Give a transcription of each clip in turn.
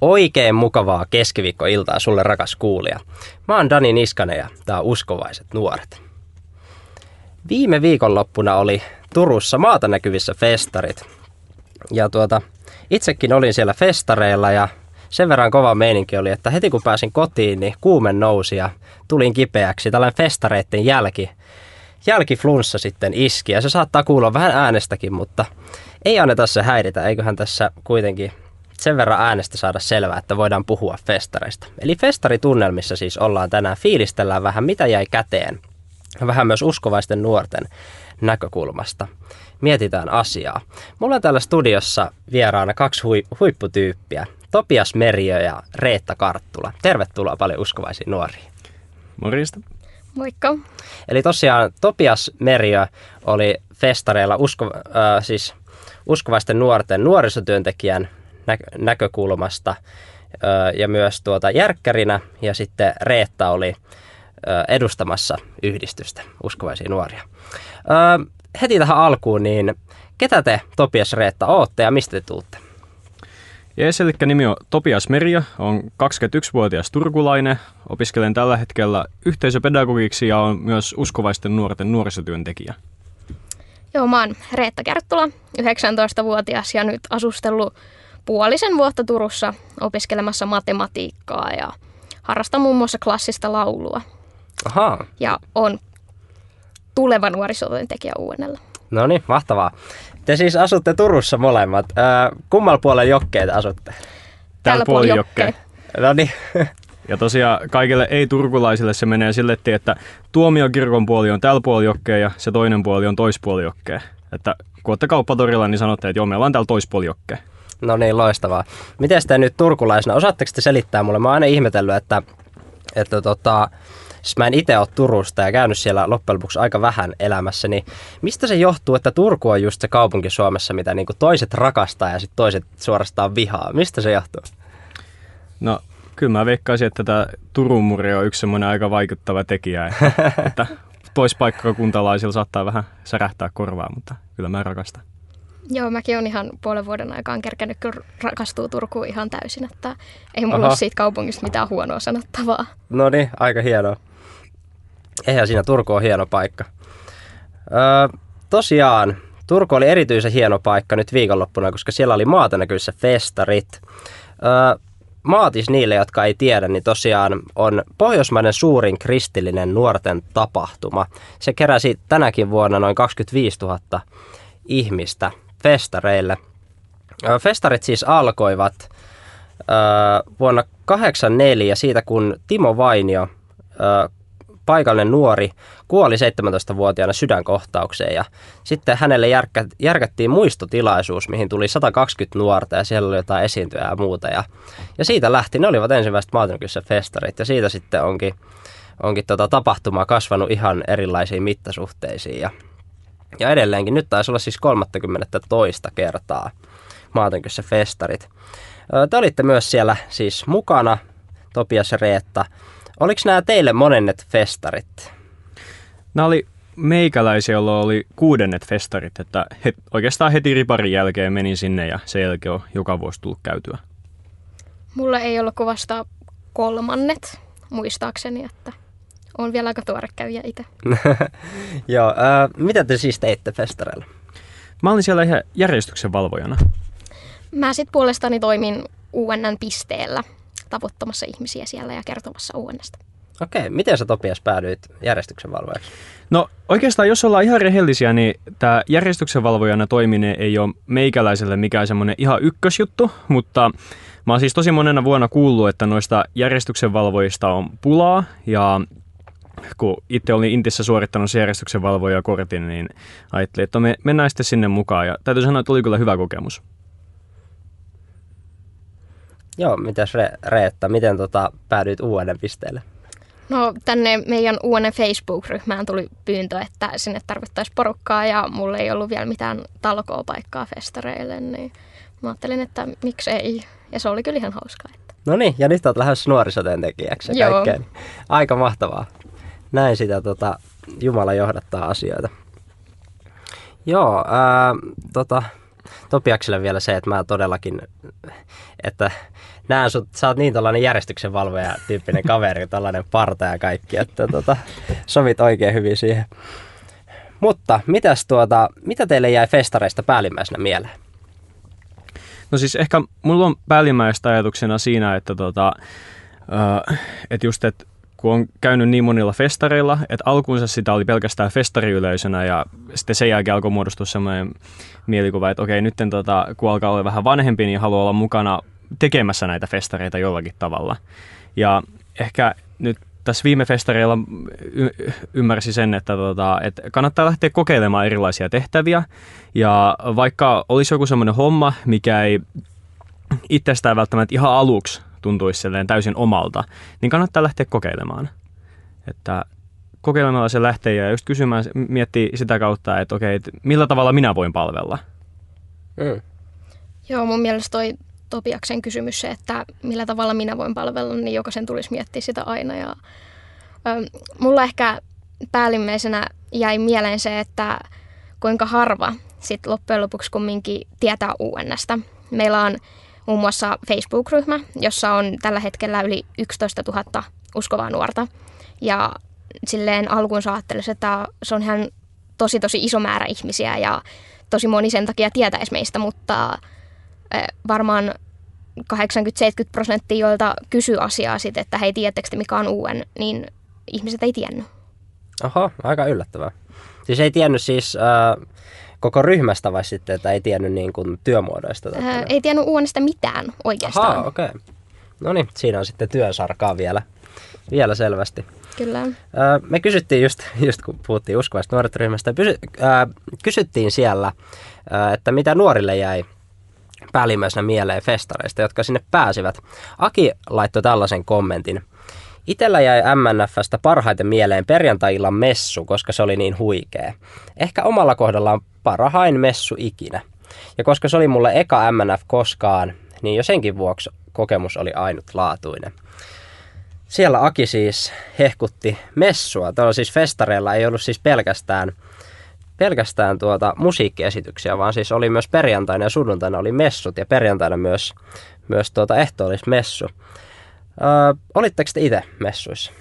Oikein mukavaa keskiviikkoiltaa sulle, rakas kuulija. Mä oon Dani Niskanen ja tää on Uskovaiset nuoret. Viime viikonloppuna oli Turussa Maata näkyvissä festarit. Ja itsekin olin siellä festareilla ja sen verran kova meininki oli, että heti kun pääsin kotiin, niin kuume nousi ja tulin kipeäksi. Tällainen festareitten jälkiflunssa sitten iski ja se saattaa kuulla vähän äänestäkin, mutta ei anneta se häiritä. Eiköhän tässä kuitenkin sen verran äänestä saada selvää, että voidaan puhua festareista. Eli festaritunnelmissa siis ollaan tänään, fiilistellään vähän mitä jäi käteen. Vähän myös uskovaisten nuorten näkökulmasta. Mietitään asiaa. Mulla on täällä studiossa vieraana kaksi huipputyyppiä. Topias Meriö ja Reetta Kerttula. Tervetuloa paljon uskovaisiin nuoriin. Morjesta. Moikka. Eli tosiaan Topias Meriö oli festareilla siis uskovaisten nuorten nuorisotyöntekijän näkökulmasta ja myös järkkärinä, ja sitten Reetta oli edustamassa yhdistystä uskovaisia nuoria. Heti tähän alkuun, niin ketä te Topias Reetta ootte ja mistä te tuutte? Jees, eli nimi on Topias Meriö, on 21-vuotias turkulainen, opiskelen tällä hetkellä yhteisöpedagogiksi ja on myös uskovaisten nuorten nuorisotyöntekijä. Joo, mä oon Reetta Kerttula, 19-vuotias ja nyt asustellut puolisen vuotta Turussa opiskelemassa matematiikkaa ja harrastan muun muassa klassista laulua. Ahaa. Ja on tuleva nuorisotyöntekijä UN:lla. No niin, mahtavaa. Te siis asutte Turussa molemmat. Kummalla puolella jokkeita asutte? Tällä puolella jokkeen. No niin. Ja tosiaan kaikille ei-turkulaisille se menee sille, että Tuomiokirkon puoli on tällä puolella jokkeen ja se toinen puoli on toispuolella jokkeen. Että kun olette kauppatorilla, niin sanotte, että joo, meillä on täällä toispuolella jokkeen. No niin, loistavaa. Miten te nyt turkulaisena, osaatteko te selittää mulle? Mä oon aina ihmetellyt, että mä en itse ole Turusta ja käynyt siellä loppujen lopuksi aika vähän elämässä, niin mistä se johtuu, että Turku on just se kaupunki Suomessa, mitä niinku toiset rakastaa ja sit toiset suorastaan vihaa? Mistä se johtuu? No kyllä mä veikkaisin, että tämä Turun muri on yksi semmoinen aika vaikuttava tekijä, että toispaikkakuntalaisilla saattaa vähän särähtää korvaa, mutta kyllä mä rakastan. Joo, mäkin olen ihan puolen vuoden aikaan kerkenyt kyllä rakastua Turkuun ihan täysin, että ei mulla ole siitä kaupungista mitään huonoa sanottavaa. No niin, aika hienoa. Eihän siinä, Turku on hieno paikka. Tosiaan, Turku oli erityisen hieno paikka nyt viikonloppuna, koska siellä oli Maata näkyvissä festarit. Maatis niille, jotka ei tiedä, niin tosiaan on Pohjoismaiden suurin kristillinen nuorten tapahtuma. Se keräsi tänäkin vuonna noin 25 000 ihmistä festareille. Festarit siis alkoivat vuonna 1984 siitä, kun Timo Vainio, paikallinen nuori, kuoli 17-vuotiaana sydänkohtaukseen. Ja sitten hänelle järkättiin muistotilaisuus, mihin tuli 120 nuorta ja siellä oli jotain esiintyjää ja muuta. Ja siitä lähti, ne olivat ensimmäiset Maata näkyvissä festarit ja siitä sitten onkin tapahtuma kasvanut ihan erilaisiin mittasuhteisiin. Ja edelleenkin, nyt taisi olla siis 32. kertaa Maata näkyvissä festarit. Te olitte myös siellä siis mukana, Topias ja Reetta. Oliko nämä teille monennet festarit? Nämä oli meikäläisiä, jolla oli 6. festarit. Että oikeastaan heti riparin jälkeen menin sinne ja sen jälkeen on joka vuosi tullut käytyä. Mulla ei ollut kuvasta 3. muistaakseni, että olen vielä aika tuore käyjä itse. Joo, mitä te siis teitte festareilla? Mä olin siellä ihan järjestyksen valvojana. Mä sitten puolestani toimin UN:n pisteellä tavoittamassa ihmisiä siellä ja kertomassa UN:sta. Okei, miten sä Topias päädyit järjestyksenvalvojaksi? No oikeastaan, jos ollaan ihan rehellisiä, niin tämä järjestyksenvalvojana toiminen ei ole meikäläiselle mikään semmoinen ihan ykkösjuttu, mutta mä oon siis tosi monena vuonna kuullut, että noista järjestyksenvalvojista on pulaa, ja kun itse olin Intissä suorittanut se järjestyksenvalvojakortin, niin ajattelin, että mennään sitten sinne mukaan, ja täytyy sanoa, että oli kyllä hyvä kokemus. Joo, mitäs Reetta, miten päädyit UN:n pisteelle? No tänne meidän UN:n Facebook-ryhmään tuli pyyntö, että sinne tarvittaisiin porukkaa ja mulla ei ollut vielä mitään talkoopaikkaa festareille, niin mä ajattelin, että miksi ei. Ja se oli kyllä ihan hauskaa. Että. No niin, ja nyt olet lähdössä nuorisotyöntekijäksi ja kaikkeen. Aika mahtavaa. Näin sitä Jumala johdattaa asioita. Joo, Topiakselle vielä se, että mä todellakin, että näen sut, sä oot niin tällainen järjestyksenvalvoja tyyppinen kaveri, tällainen parta ja kaikki, että sovit oikein hyvin siihen. Mutta mitäs mitä teille jäi festareista päällimmäisenä mieleen? No siis ehkä mulla on päällimmäistä ajatuksena siinä, että että kun on käynyt niin monilla festareilla, että alkuunsa sitä oli pelkästään festariyleisönä ja sitten sen jälkeen alkoi muodostua semmoinen mielikuva, että okei, nyt kun alkaa olla vähän vanhempi, niin haluaa olla mukana tekemässä näitä festareita jollakin tavalla. Ja ehkä nyt tässä viime festareilla ymmärsi sen, että kannattaa lähteä kokeilemaan erilaisia tehtäviä ja vaikka olisi joku semmoinen homma, mikä ei itsestään välttämättä ihan aluksi tuntuisi täysin omalta, niin kannattaa lähteä kokeilemaan. Että kokeilemalla se lähtee ja just kysymään, miettii sitä kautta, että okei, millä tavalla minä voin palvella. Mm. Joo, mun mielestä toi Topiaksen kysymys se, että millä tavalla minä voin palvella, niin jokaisen tulisi miettiä sitä aina. Ja, mulla ehkä päällimmäisenä jäi mieleen se, että kuinka harva sit loppujen lopuksi kumminkin tietää UN:stä. Meillä on muun muassa Facebook-ryhmä, jossa on tällä hetkellä yli 11 000 uskovaa nuorta. Ja silleen alkuun ajattelisi, että se on ihan tosi iso määrä ihmisiä ja tosi moni sen takia tietäisi meistä, mutta varmaan 80-70%, joilta kysyy asiaa sitten, että hei, tiedättekö te mikä on UN, niin ihmiset ei tiennyt. Aha, aika yllättävää. Siis ei tiennyt siis koko ryhmästä vai sitten, että ei tiennyt niin kuin työmuodoista? Ei tiennyt UN:sta mitään oikeastaan. Aha, okei. Okay. No niin, siinä on sitten työsarkaa vielä selvästi. Kyllä. Me kysyttiin just kun puhuttiin Uskovaiset Nuoret ryhmästä, kysyttiin siellä, että mitä nuorille jäi päällimmäisenä mieleen festareista, jotka sinne pääsivät. Aki laittoi tällaisen kommentin. Itellä jäi MNF:stä parhaiten mieleen perjantai-illan messu, koska se oli niin huikea. Ehkä omalla kohdallaan parhain messu ikinä. Ja koska se oli mulle eka MNF koskaan, niin jo senkin vuoksi kokemus oli ainutlaatuinen. Siellä Aki siis hehkutti messua. Tuolla siis festareilla ei ollut siis pelkästään musiikkiesityksiä, vaan siis oli myös perjantaina ja sunnuntaina oli messut ja perjantaina myös ehtoollismessu. Olitteko te itse messuissa?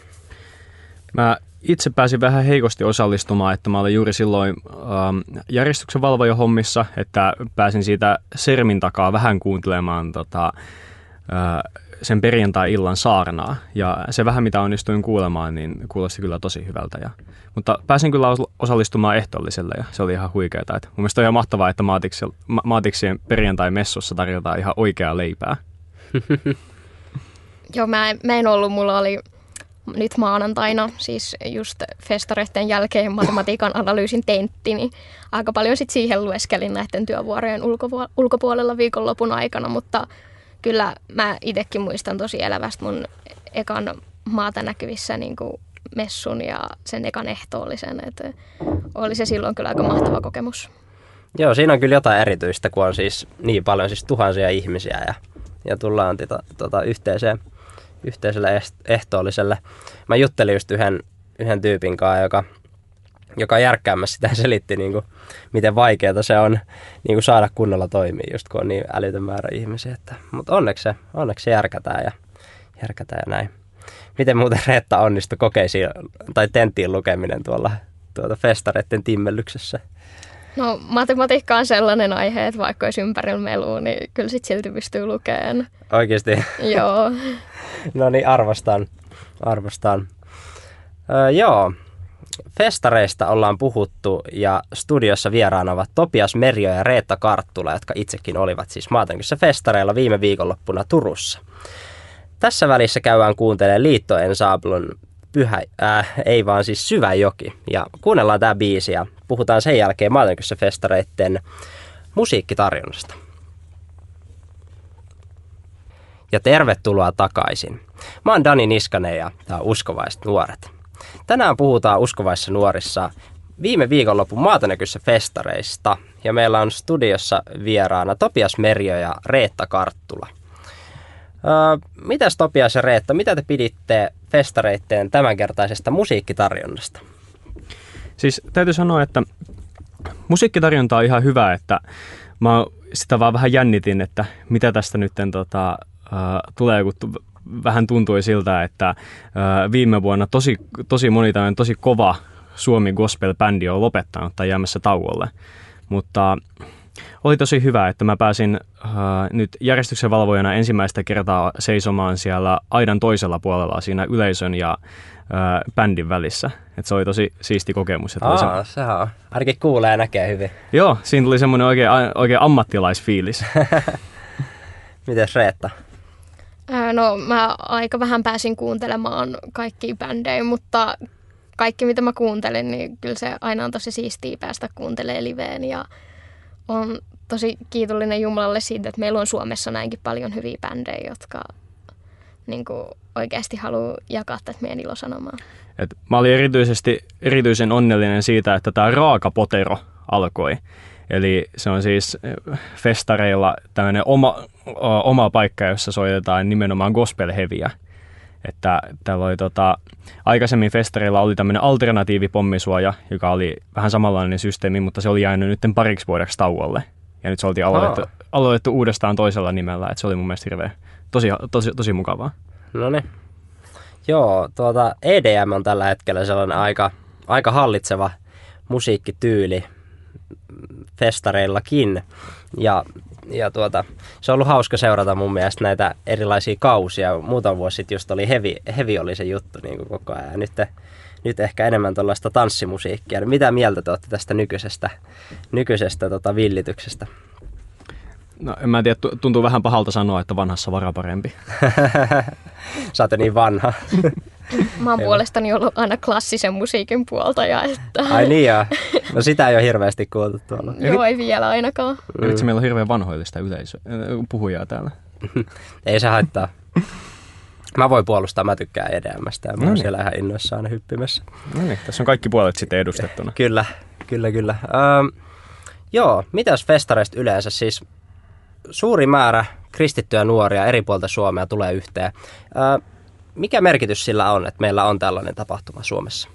Mä itse pääsin vähän heikosti osallistumaan, että mä olin juuri silloin järjestyksen valvoja hommissa, että pääsin siitä sermin takaa vähän kuuntelemaan sen perjantai-illan saarnaa. Ja se vähän, mitä onnistuin kuulemaan, niin kuulosti kyllä tosi hyvältä. Mutta pääsin kyllä osallistumaan ehtoolliselle ja se oli ihan huikeaa. Mun mielestä on ihan mahtavaa, että Maatiksien perjantai-messussa tarjotaan ihan oikeaa leipää. Joo, mä en ollut. Mulla oli nyt maanantaina, siis just festareiden jälkeen matematiikan analyysin tentti, niin aika paljon sit siihen lueskelin näiden työvuorojen ulkopuolella viikonlopun aikana, mutta kyllä mä itsekin muistan tosi elävästi mun ekan Maata näkyvissä niin kuin messun ja sen ekan ehtoollisen, että oli se silloin kyllä aika mahtava kokemus. Joo, siinä on kyllä jotain erityistä, kun on siis niin paljon siis tuhansia ihmisiä ja tullaan yhteiselle ehtoolliselle. Mä juttelin just yhden tyypin kanssa, joka järkkäämässä sitä selitti, niinku, miten vaikeaa se on niinku, saada kunnolla toimia, just kun on niin älytön määrä ihmisiä. Mutta onneksi järkätään ja näin. Miten muuten Reetta onnistui kokeisiin tai tenttiin lukeminen tuolla festareiden timmellyksessä? No, matematiikka on sellainen aihe, että vaikka olisi ympärillä melua, niin kyllä sit silti pystyy lukemaan. Oikeasti? Joo. No niin, arvostan. Joo, festareista ollaan puhuttu ja studiossa vieraana ovat Topias Meriö ja Reetta Kerttula, jotka itsekin olivat siis Maata näkyvissä festareilla viime viikonloppuna Turussa. Tässä välissä käydään kuuntelemaan Liittoensablon Syväjoki. Ja kuunnellaan tämä biisi ja puhutaan sen jälkeen Maata näkyvissä festareiden musiikkitarjonnasta. Ja tervetuloa takaisin. Mä oon Dani Niskanen ja tää on Uskovaiset Nuoret. Tänään puhutaan Uskovaisissa Nuorissa viime viikonlopun Maata näkyvissä festareista. Ja meillä on studiossa vieraana Topias Meriö ja Reetta Kerttula. Mitäs Topias ja Reetta, mitä te piditte festareitteen tämänkertaisesta musiikkitarjonnasta? Siis täytyy sanoa, että musiikkitarjonta on ihan hyvä, että mä oon sitä vaan vähän jännitin, että mitä tästä nyt tulee, kun vähän tuntui siltä, että viime vuonna tosi moni tämmöinen tosi kova Suomi gospel-bändi on lopettanut tai jäämässä tauolle. Mutta oli tosi hyvä, että mä pääsin nyt järjestyksenvalvojana ensimmäistä kertaa seisomaan siellä aidan toisella puolella siinä yleisön ja bändin välissä. Et se oli tosi siisti kokemus. Sehän on. Ainakin kuulee ja näkee hyvin. Joo, siinä tuli semmoinen oikein ammattilaisfiilis. Mites Reetta? No mä aika vähän pääsin kuuntelemaan kaikkia bändejä, mutta kaikki mitä mä kuuntelin, niin kyllä se aina on tosi siistiä päästä kuuntelemaan liveen ja olen tosi kiitollinen Jumalalle siitä, että meillä on Suomessa näinkin paljon hyviä bändejä, jotka niin kuin, oikeasti haluaa jakaa tätä meidän ilosanomaa. Et mä olin erityisen onnellinen siitä, että tämä raakapotero alkoi. Eli se on siis festareilla tämmöinen oma paikka, jossa soitetaan nimenomaan gospel-heviä. Että täällä oli aikaisemmin festareilla oli tämmöinen alternatiivipommisuoja, joka oli vähän samanlainen systeemi, mutta se oli jäänyt nytten pariksi vuodeksi tauolle. Ja nyt se oltiin aloitettu uudestaan toisella nimellä, että se oli mun mielestä hirveä. Tosi mukavaa. No niin. Joo, EDM on tällä hetkellä sellainen aika hallitseva musiikkityyli festareillakin. Ja se on ollut hauska seurata mun mielestä näitä erilaisia kausia. Muutama vuosi sitten just oli heavy oli se juttu niin kuin koko ajan. Nyt ehkä enemmän tuollaista tanssimusiikkia. Mitä mieltä te olette tästä nykyisestä villityksestä? No en mä tiedä, tuntuu vähän pahalta sanoa, että vanhassa vara parempi. Sä oot niin vanha. Mä oon puolestani ollut aina klassisen musiikin puoltaja. Että... Ai niin joo. No sitä ei ole hirveästi kuultu tuolla. Joo, ei vielä ainakaan. Yritkö meillä on hirveän vanhoillista puhujaa täällä? Ei se haittaa. Mä voin puolustaa, mä tykkään EDM:stä ja mä oon siellä ihan innoissa aina hyppimässä. No niin, tässä on kaikki puolet sitten edustettuna. Kyllä. Joo, mitäs festareista yleensä siis? Suuri määrä kristittyjä nuoria eri puolta Suomea tulee yhteen. Mikä merkitys sillä on, että meillä on tällainen tapahtuma Suomessa?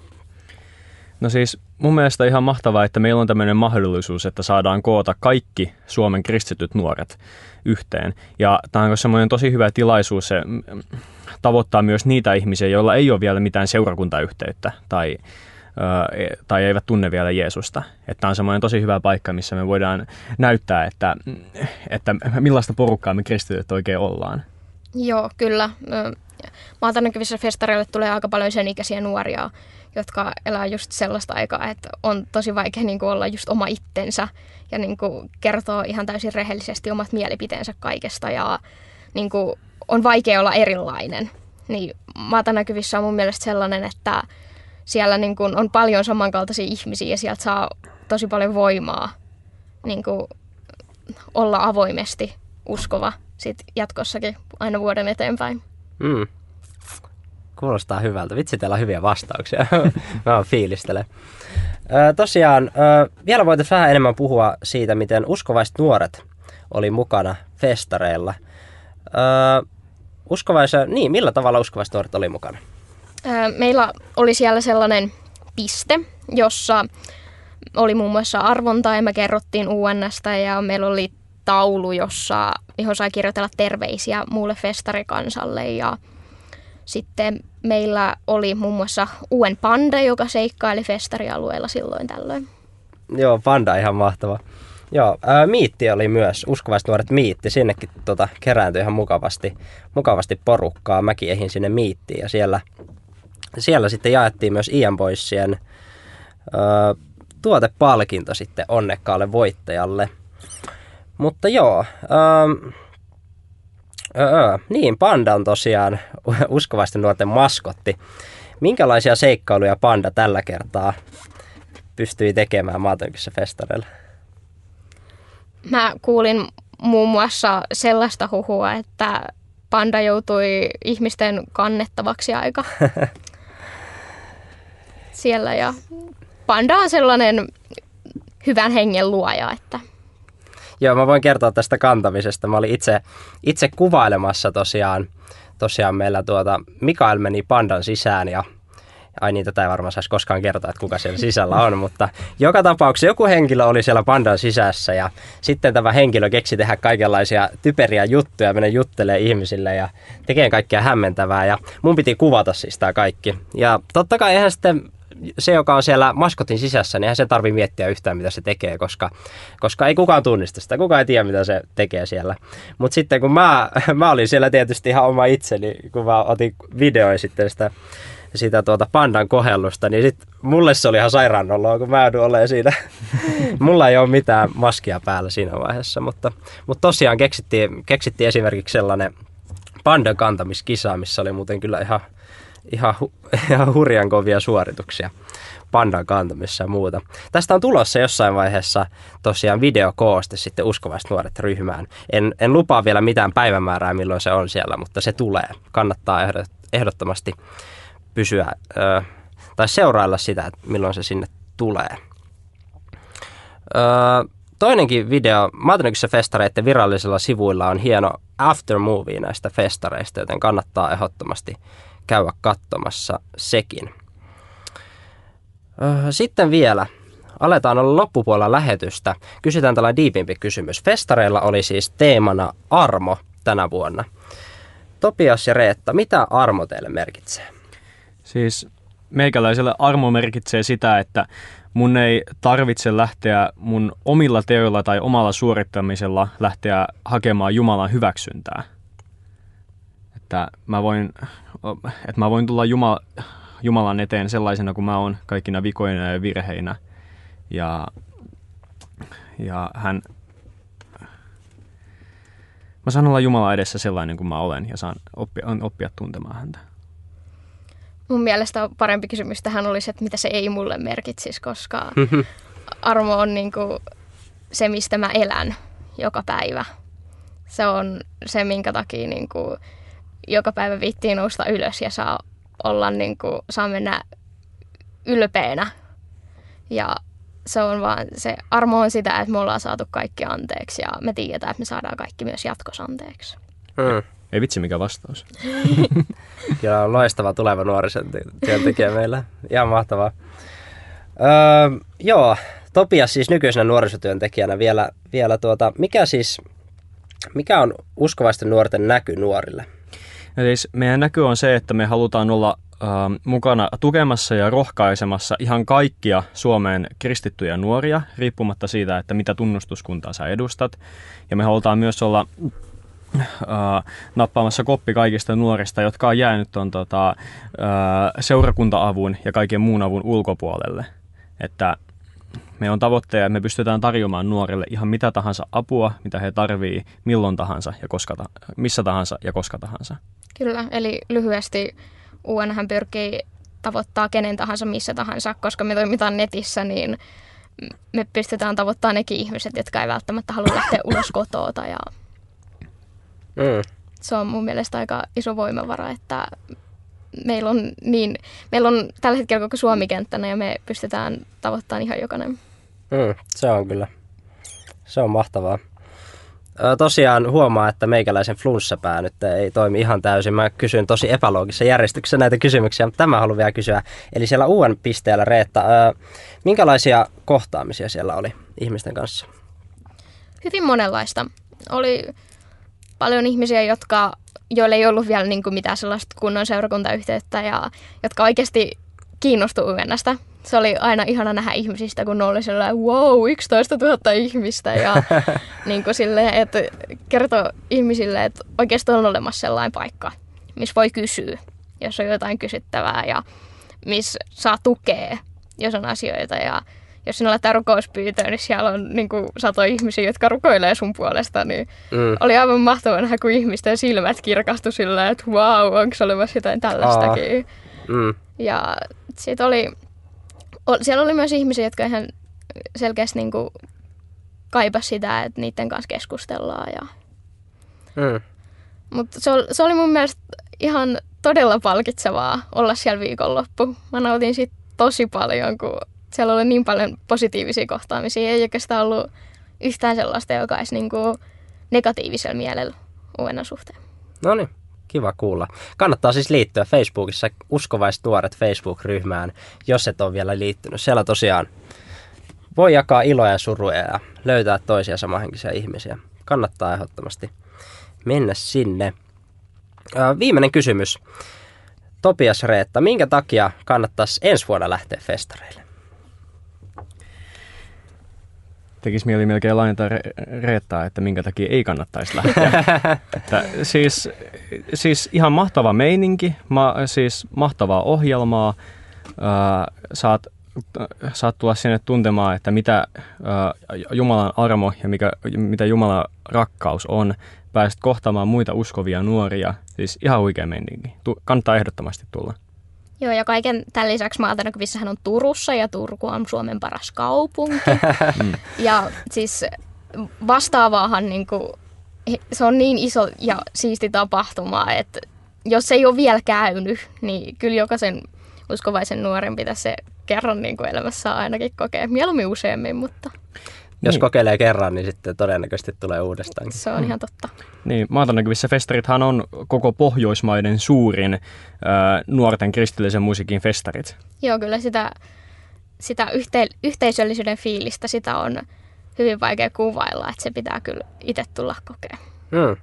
No siis mun mielestä ihan mahtavaa, että meillä on tämmöinen mahdollisuus, että saadaan koota kaikki Suomen kristityt nuoret yhteen. Ja tämä on semmoinen tosi hyvä tilaisuus, se tavoittaa myös niitä ihmisiä, joilla ei ole vielä mitään seurakuntayhteyttä tai eivät tunne vielä Jeesusta. Tämä on semmoinen tosi hyvä paikka, missä me voidaan näyttää, että millaista porukkaa me kristityt oikein ollaan. Joo, kyllä. Maata näkyvissä -festareille tulee aika paljon sen ikäisiä nuoria, jotka elää just sellaista aikaa, että on tosi vaikea niin kuin olla just oma itsensä ja niin kuin kertoo ihan täysin rehellisesti omat mielipiteensä kaikesta ja niin kuin on vaikea olla erilainen. Niin Maata näkyvissä on mun mielestä sellainen, että siellä niin kuin on paljon samankaltaisia ihmisiä ja sieltä saa tosi paljon voimaa niin kuin olla avoimesti uskova sit jatkossakin aina vuoden eteenpäin. Mm. Kuulostaa hyvältä. Vitsi, täällä on hyviä vastauksia. Mä fiilistelen. Tosiaan, vielä voitaisiin vähän enemmän puhua siitä, miten uskovaiset nuoret oli mukana festareilla. Millä tavalla uskovaiset nuoret oli mukana? Meillä oli siellä sellainen piste, jossa oli muun muassa arvontaa ja me kerrottiin UN:stä ja meillä oli taulu, johon sai kirjoitella terveisiä muulle festarikansalle ja sitten meillä oli muun muassa uuden panda, joka seikkaili festarialueella silloin tällöin. Joo, panda ihan mahtava. Joo, miitti oli myös, uskovaisnuoret miitti, sinnekin kerääntyi ihan mukavasti porukkaa, mäkin ehdin sinne miittiin ja siellä sitten jaettiin myös Ian Boysien tuotepalkinto sitten onnekkaalle voittajalle. Mutta joo, niin panda on tosiaan uskovaisten nuorten maskotti. Minkälaisia seikkailuja panda tällä kertaa pystyi tekemään Maatankyssä festareilla? Mä kuulin muun muassa sellaista huhua, että panda joutui ihmisten kannettavaksi aika siellä. Ja panda on sellainen hyvän hengen luoja, että... Joo, mä voin kertoa tästä kantamisesta. Mä olin itse kuvailemassa tosiaan meillä Mikael meni pandan sisään ja Ai niin, tätä ei varmaan saisi koskaan kertoa, että kuka siellä sisällä on, mutta joka tapauksessa joku henkilö oli siellä pandan sisässä ja sitten tämä henkilö keksi tehdä kaikenlaisia typeriä juttuja, mennä juttelemaan ihmisille ja tekee kaikkea hämmentävää ja mun piti kuvata siis tämä kaikki. Ja totta kai eihän sitten se, joka on siellä maskotin sisässä, niin eihän se tarvitse miettiä yhtään, mitä se tekee, koska ei kukaan tunnista sitä, kukaan ei tiedä, mitä se tekee siellä. Mutta sitten kun mä olin siellä tietysti ihan oma itseni, kun mä otin videoja sitten sitä pandan kohellusta, niin sitten mulle se oli ihan sairaanoloa, kun mä joudun olemaan siinä. Mulla ei ole mitään maskia päällä siinä vaiheessa, mutta tosiaan keksittiin esimerkiksi sellainen pandan kantamiskisa, missä oli muuten kyllä ihan hurjan kovia suorituksia pandan kantamissa ja muuta. Tästä on tulossa jossain vaiheessa tosiaan videokooste sitten Uskovaiset Nuoret -ryhmään. En lupaa vielä mitään päivämäärää, milloin se on siellä, mutta se tulee. Kannattaa ehdottomasti pysyä tai seurailla sitä, että milloin se sinne tulee. Toinenkin video, Maata näkyvissä -festareiden virallisilla sivuilla on hieno aftermovie näistä festareista, joten kannattaa ehdottomasti käydä katsomassa sekin. Sitten vielä, aletaan olla loppupuolella lähetystä. Kysytään tällainen diipimpi kysymys. Festareilla oli siis teemana armo tänä vuonna. Topias ja Reetta, mitä armo teille merkitsee? Siis meikäläiselle armo merkitsee sitä, että mun ei tarvitse lähteä mun omilla teoilla tai omalla suorittamisella lähteä hakemaan Jumalan hyväksyntää. Että mä voin tulla Jumalan eteen sellaisena kuin mä oon, kaikkina vikoina ja virheinä. Ja hän... Mä saan olla Jumalan edessä sellainen kuin mä olen ja saan oppia tuntemaan häntä. Mun mielestä parempi kysymys tähän olisi, että mitä se ei mulle merkitsisi, koska armo on niinku se, mistä mä elän joka päivä. Se on se, minkä takia niinku joka päivä viittiin nousta ylös ja saa mennä ylpeänä. Ja se on vaan, se armo on sitä, että me ollaan saatu kaikki anteeksi ja me tiedetään, että me saadaan kaikki myös jatkossa anteeksi. Ei vitsi, mikä vastaus. Kyllä on loistava tuleva nuorisotyöntekijä meillä. Ihan mahtavaa. Topias siis nykyisenä nuorisotyöntekijänä vielä mikä on uskovaisten nuorten näky nuorille? Eli meidän näky on se, että me halutaan olla mukana tukemassa ja rohkaisemassa ihan kaikkia Suomeen kristittyjä nuoria, riippumatta siitä, että mitä tunnustuskuntaa sä edustat. Ja me halutaan myös olla nappaamassa koppi kaikista nuorista, jotka on jäänyt ton, seurakunta-avun ja kaiken muun avun ulkopuolelle. Että meillä on tavoitteena, että me pystytään tarjoamaan nuorille ihan mitä tahansa apua, mitä he tarvitsevat milloin tahansa ja missä tahansa ja koska tahansa. Kyllä, eli lyhyesti UN:han pyrkii tavoittaa kenen tahansa missä tahansa, koska me toimitaan netissä, niin me pystytään tavoittamaan nekin ihmiset, jotka ei välttämättä halua lähteä ulos kotoa. Ja... Se on mun mielestä aika iso voimavara, että meillä on tällä hetkellä koko Suomi kenttänä ja me pystytään tavoittamaan ihan jokainen. Se on kyllä. Se on mahtavaa. Tosiaan huomaa, että meikäläisen flunssapää nyt ei toimi ihan täysin. Mä kysyn tosi epäloogisessa järjestyksessä näitä kysymyksiä, mutta tämän haluan vielä kysyä. Eli siellä uuden pisteellä, Reetta, minkälaisia kohtaamisia siellä oli ihmisten kanssa? Hyvin monenlaista. Oli paljon ihmisiä, joille ei ollut vielä niin kuin mitään sellaista kunnon seurakuntayhteyttä ja jotka oikeasti kiinnostuivat UN:stä. Se oli aina ihana nähdä ihmisistä, kun ne oli sellainen, wow, 11 000 ihmistä. Ja niin kuin silleen, että kertoo ihmisille, että oikeasti on olemassa sellainen paikka, missä voi kysyä, jos on jotain kysyttävää ja missä saa tukea, jos on asioita. Ja jos sinä laittaa rukouspyytöön, niin siellä on niin kuin 100 ihmisiä, jotka rukoilee sun puolesta. Niin oli aivan mahtavaa nähdä, kun ihmisten silmät kirkastui sillä, että vau, onko olemassa jotain tällaistakin. Ja siellä oli myös ihmisiä, jotka ihan selkeästi niin kuin kaipasi sitä, että niiden kanssa keskustellaan. Ja... Mutta se oli mun mielestä ihan todella palkitsevaa olla siellä viikonloppu. Mä nautin siitä tosi paljon, kun... Siellä oli niin paljon positiivisia kohtaamisia, ei oikeastaan ollut yhtään sellaista, joka olisi niin kuin negatiivisella mielellä UN:n suhteen. No niin, Kiva kuulla. Kannattaa siis liittyä Facebookissa Uskovaiset Nuoret Facebook-ryhmään, jos et ole vielä liittynyt. Siellä tosiaan voi jakaa iloja ja suruja ja löytää toisia samanhenkisiä ihmisiä. Kannattaa ehdottomasti mennä sinne. Viimeinen kysymys. Topias, Reetta, minkä takia kannattaisi ensi vuonna lähteä festareille? Tekisi mieli melkein laajentaa Reettaa, että minkä takia ei kannattaisi lähteä. Että siis ihan mahtava meininki, siis mahtavaa ohjelmaa. Saat tulla sinne tuntemaan, että mitä Jumalan armo ja mitä Jumalan rakkaus on. Pääset kohtaamaan muita uskovia nuoria. Siis ihan huikea meininki. Kannattaa ehdottomasti tulla. Joo, ja kaiken tämän lisäksi Maata näkyvissähän on Turussa, ja Turku on Suomen paras kaupunki. Ja siis vastaavaahan niinku, se on niin iso ja siisti tapahtuma, että jos ei ole vielä käynyt, niin kyllä jokaisen uskovaisen nuoren pitäisi se kerran niinku elämässä ainakin kokea. Mieluummin useammin, mutta... Jos kokeilee kerran, niin sitten todennäköisesti tulee uudestaan. Se on ihan totta. Niin, Maata näkyvissä festarithan on koko Pohjoismaiden suurin nuorten kristillisen musiikin festarit. Joo, kyllä sitä yhteisöllisyyden fiilistä, sitä on hyvin vaikea kuvailla, että se pitää kyllä itse tulla kokemaan.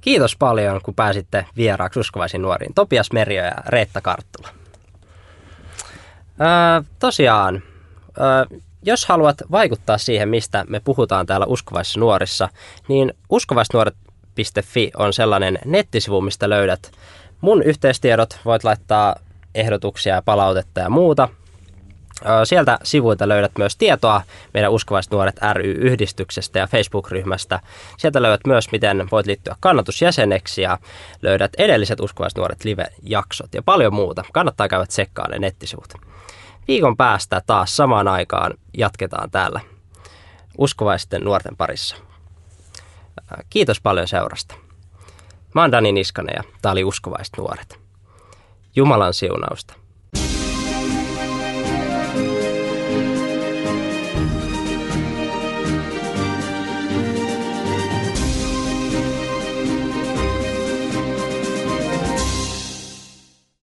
Kiitos paljon, kun pääsitte vieraaksi uskovaisiin nuoriin. Topias Meriö ja Reetta Kerttula. Tosiaan... Jos haluat vaikuttaa siihen, mistä me puhutaan täällä Uskovaisissa Nuorissa, niin uskovaisnuoret.fi on sellainen nettisivu, mistä löydät mun yhteystiedot. Voit laittaa ehdotuksia ja palautetta ja muuta. Sieltä sivuilta löydät myös tietoa meidän Uskovaiset Nuoret ry-yhdistyksestä ja Facebook-ryhmästä. Sieltä löydät myös, miten voit liittyä kannatusjäseneksi ja löydät edelliset Uskovaiset Nuoret live-jaksot ja paljon muuta. Kannattaa käydä tsekkaan ne nettisivut. Viikon päästä taas samaan aikaan jatketaan täällä uskovaisten nuorten parissa. Kiitos paljon seurasta. Mä oon Dani Niskanen ja tää oli Uskovaiset Nuoret. Jumalan siunausta.